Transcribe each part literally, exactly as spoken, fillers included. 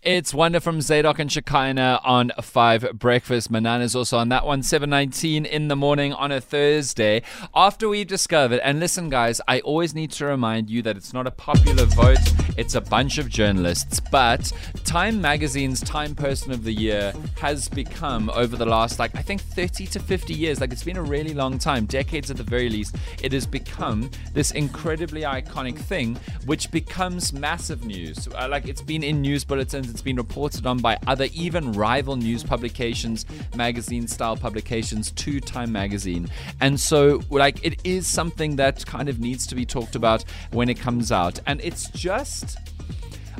It's Wanda from Zadok and Shekinah on five Breakfast. Manan is also on that one, seven nineteen in the morning on a Thursday. After we've discovered, and listen guys, I always need to remind you that it's not a popular vote, it's a bunch of journalists. But Time Magazine's Time Person of the Year has become, over the last, like, I think thirty to fifty years, like it's been a really long time, decades at the very least, it has become this incredibly iconic thing, which becomes massive news. Uh, like it's been in news bulletins, it's been reported on by other, even rival news publications, magazine-style publications to Time Magazine. And so, like, it is something that kind of needs to be talked about when it comes out. And it's just...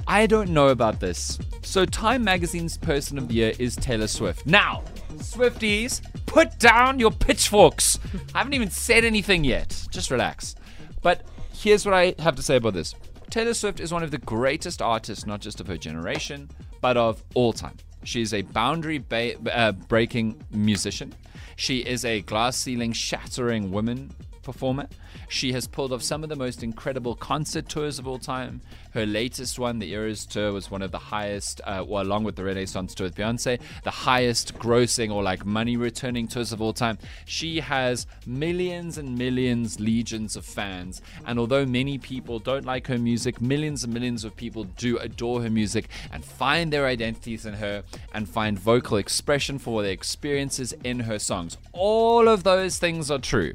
I don't know about this. So Time Magazine's Person of the Year is Taylor Swift. Now, Swifties, put down your pitchforks. I haven't even said anything yet. Just relax. But here's what I have to say about this. Taylor Swift is one of the greatest artists, not just of her generation, but of all time. She is a boundary-breaking ba- uh, musician. She is a glass-ceiling-shattering woman performer. She has pulled off some of the most incredible concert tours of all time. Her latest one, the Eras Tour, was one of the highest, uh, well, along with the Renaissance Tour with Beyonce, the highest grossing or like money returning tours of all time. She has millions and millions, legions of fans. And although many people don't like her music, millions and millions of people do adore her music and find their identities in her and find vocal expression for their experiences in her songs. All of those things are true.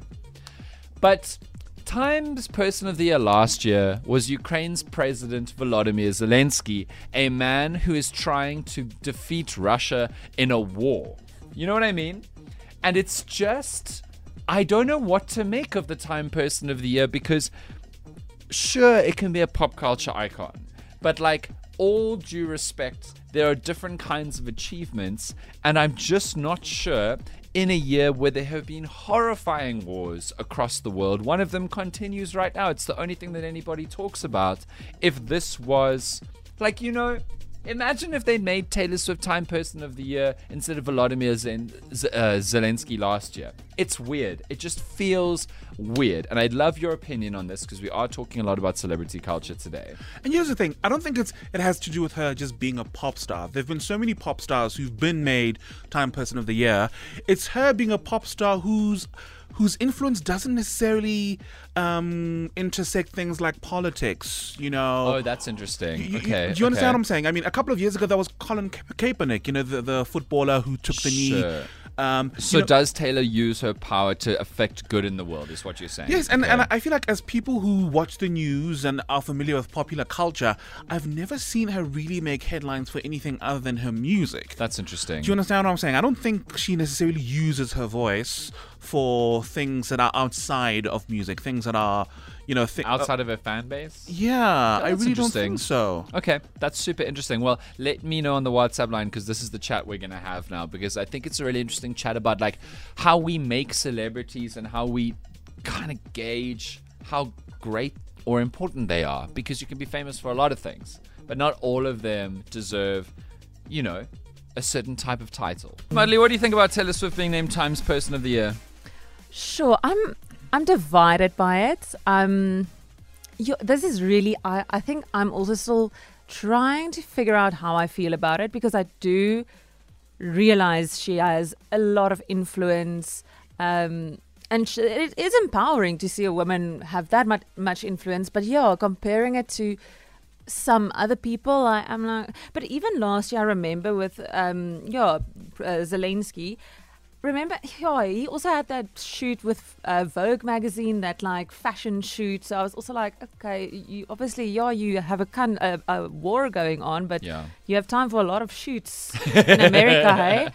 But Time's Person of the Year last year was Ukraine's President Volodymyr Zelensky, a man who is trying to defeat Russia in a war. You know what I mean? And it's just, I don't know what to make of the Time Person of the Year because, sure, it can be a pop culture icon, but like, all due respect, there are different kinds of achievements, and I'm just not sure. In a year where there have been horrifying wars across the world. One of them continues right now. It's the only thing that anybody talks about. If this was, like, you know, imagine if they made Taylor Swift Time Person of the Year instead of Volodymyr Zen- Z- uh, Zelensky last year. It's weird. It just feels weird. And I'd love your opinion on this because we are talking a lot about celebrity culture today. And here's the thing. I don't think it's it has to do with her just being a pop star. There have been so many pop stars who've been made Time Person of the Year. It's her being a pop star who's... whose influence doesn't necessarily um, intersect things like politics, you know. Oh, that's interesting. You, okay. You, do you understand okay. what I'm saying? I mean, a couple of years ago, there was Colin Ka- Kaepernick, you know, the, the footballer who took the sure. knee. Um, so you know, does Taylor use her power to affect good in the world, is what you're saying? Yes, and, okay. and I feel like as people who watch the news and are familiar with popular culture, I've never seen her really make headlines for anything other than her music. That's interesting. Do you understand what I'm saying? I don't think she necessarily uses her voice for things that are outside of music, things that are, you know, th- outside of her fan base. Yeah, oh, I really don't think so. Okay, that's super interesting. Well, let me know on the WhatsApp line because this is the chat we're gonna have now because I think it's a really interesting chat about like how we make celebrities and how we kind of gauge how great or important they are because you can be famous for a lot of things, but not all of them deserve, you know, a certain type of title. Mudley, what do you think about Taylor Swift being named Time's Person of the Year? Sure, I'm. I'm divided by it. Um, you, this is really, I, I think I'm also still trying to figure out how I feel about it because I do realize she has a lot of influence um, and she, it is empowering to see a woman have that much, much influence. But yeah, comparing it to some other people, I am like, but even last year I remember with um, yeah, uh, Zelensky, Remember, yeah, he also had that shoot with uh, Vogue magazine, that like fashion shoot. So I was also like, okay, you obviously, yeah, you have a, con- a, a war going on, but yeah. you have time for a lot of shoots in America, hey?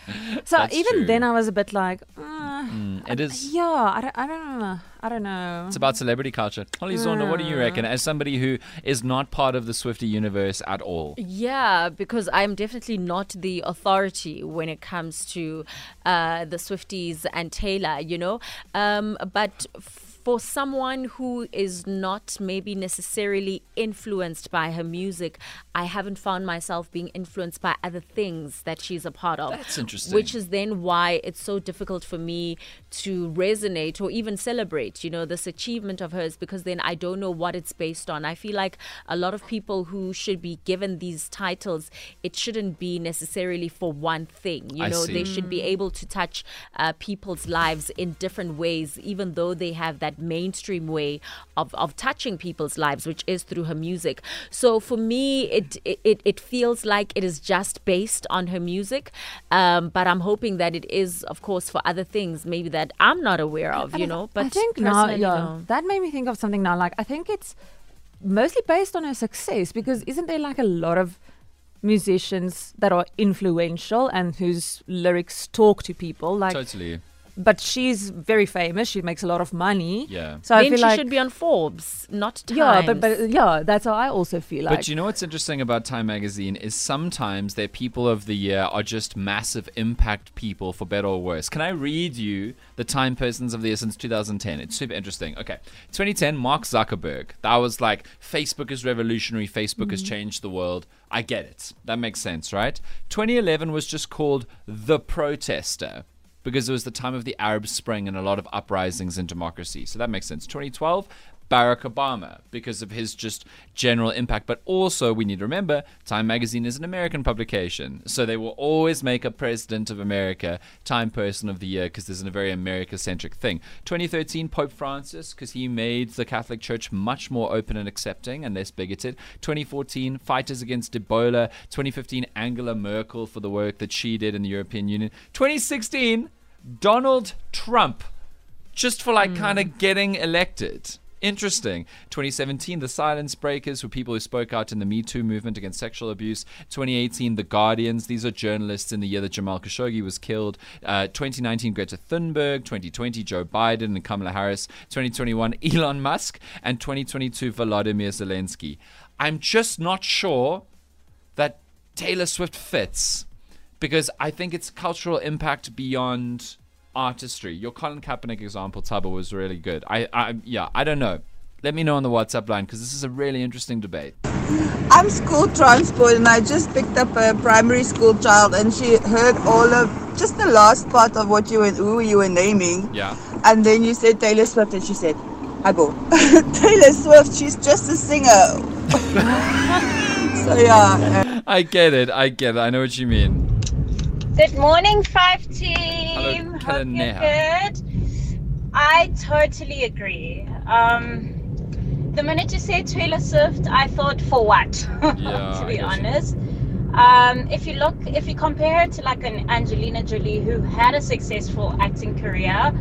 So That's even true. Then I was a bit like, uh, mm, it is. Yeah, I don't, I don't know. I don't know. It's about celebrity culture. Holly Zonda, mm. what do you reckon? As somebody who is not part of the Swiftie universe at all. Yeah, because I'm definitely not the authority when it comes to uh, the Swifties and Taylor, you know. Um, but... F- for someone who is not maybe necessarily influenced by her music, I haven't found myself being influenced by other things that she's a part of. That's interesting. Which is then why it's so difficult for me to resonate or even celebrate, you know, this achievement of hers, because then I don't know what it's based on. I feel like a lot of people who should be given these titles, it shouldn't be necessarily for one thing. You I know, see. They should be able to touch uh, people's lives in different ways, even though they have that mainstream way of, of touching people's lives, which is through her music. So for me, it it it feels like it is just based on her music, um, but I'm hoping that it is, of course, for other things maybe that I'm not aware of, you I, know. But I think now, yeah, no. that made me think of something now. Like, I think it's mostly based on her success, because isn't there like a lot of musicians that are influential and whose lyrics talk to people? Like, totally. But she's very famous. She makes a lot of money. Yeah. So then I feel she like, should be on Forbes, not Time. Yeah, but, but yeah, that's how I also feel like. But you know what's interesting about Time Magazine is sometimes their people of the year are just massive impact people, for better or worse. Can I read you the Time Persons of the Year since two thousand ten? It's super interesting. Okay. twenty ten, Mark Zuckerberg. That was like, Facebook is revolutionary. Facebook mm-hmm. has changed the world. I get it. That makes sense, right? twenty eleven was just called The Protester, because it was the time of the Arab Spring and a lot of uprisings in democracy. So that makes sense. twenty twelve, Barack Obama, because of his just general impact. But also, we need to remember, Time Magazine is an American publication. So they will always make a President of America Time Person of the Year, because there's a very America-centric thing. twenty thirteen, Pope Francis, because he made the Catholic Church much more open and accepting and less bigoted. twenty fourteen, fighters against Ebola. twenty fifteen, Angela Merkel for the work that she did in the European Union. twenty sixteen, Donald Trump, just for like mm. kind of getting elected. Interesting. twenty seventeen, the Silence Breakers were people who spoke out in the Me Too movement against sexual abuse. twenty eighteen, the Guardians. These are journalists in the year that Jamal Khashoggi was killed. Uh, twenty nineteen, Greta Thunberg. twenty twenty, Joe Biden and Kamala Harris. twenty twenty-one, Elon Musk. And twenty twenty-two, Volodymyr Zelensky. I'm just not sure that Taylor Swift fits, because I think it's cultural impact beyond artistry. Your Colin Kaepernick example, Tubba, was really good. I, I, yeah, I don't know. Let me know on the WhatsApp line, because this is a really interesting debate. I'm school transport, and I just picked up a primary school child, and she heard all of just the last part of what you and who you were naming. Yeah. And then you said Taylor Swift, and she said, "I go." Taylor Swift, she's just a singer. So yeah. I get it. I get it. I know what you mean. Good morning, Five Team. Hello, hope you're good. I totally agree. Um, the minute you said Taylor Swift, I thought, for what? Yeah, to be honest. Um, if you look, if you compare it to like an Angelina Jolie, who had a successful acting career,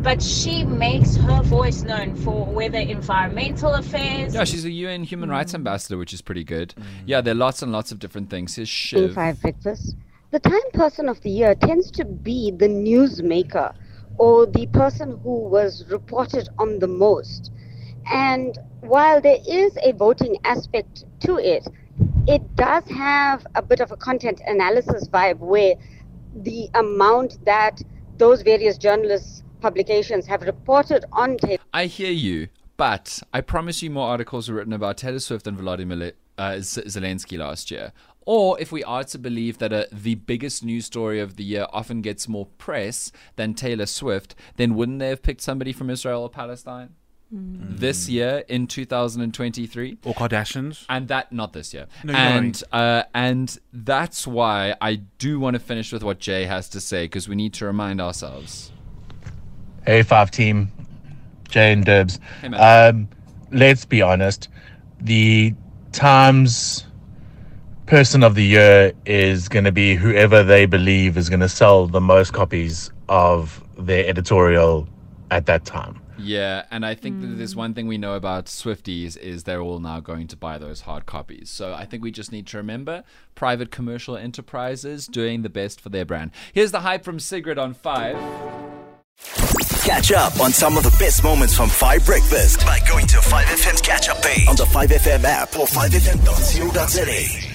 but she makes her voice known for whether environmental affairs. Yeah, she's a U N human mm. rights ambassador, which is pretty good. Mm. Yeah, there are lots and lots of different things. Here's Shiv. Five breakfast. The Time Person of the Year tends to be the newsmaker or the person who was reported on the most. And while there is a voting aspect to it, it does have a bit of a content analysis vibe, where the amount that those various journalists' publications have reported on tape. I hear you, but I promise you more articles were written about Taylor Swift and Volodymyr uh, Zelensky last year. Or if we are to believe that uh, the biggest news story of the year often gets more press than Taylor Swift, then wouldn't they have picked somebody from Israel or Palestine mm. this year in two thousand twenty-three? Or Kardashians? And that, not this year. No, and uh, and that's why I do want to finish with what Jay has to say, because we need to remind ourselves. Hey, Five Team. Jay and Derbs. Hey, man. Um, let's be honest. The Times Person of the Year is going to be whoever they believe is going to sell the most copies of their editorial at that time. Yeah, and I think mm. that there's one thing we know about Swifties is they're all now going to buy those hard copies. So I think we just need to remember private commercial enterprises doing the best for their brand. Here's the hype from Sigrid on Five. Catch up on some of the best moments from Five Breakfast by going to five F M's catch up page on the five F M app or five F M dot co dot za.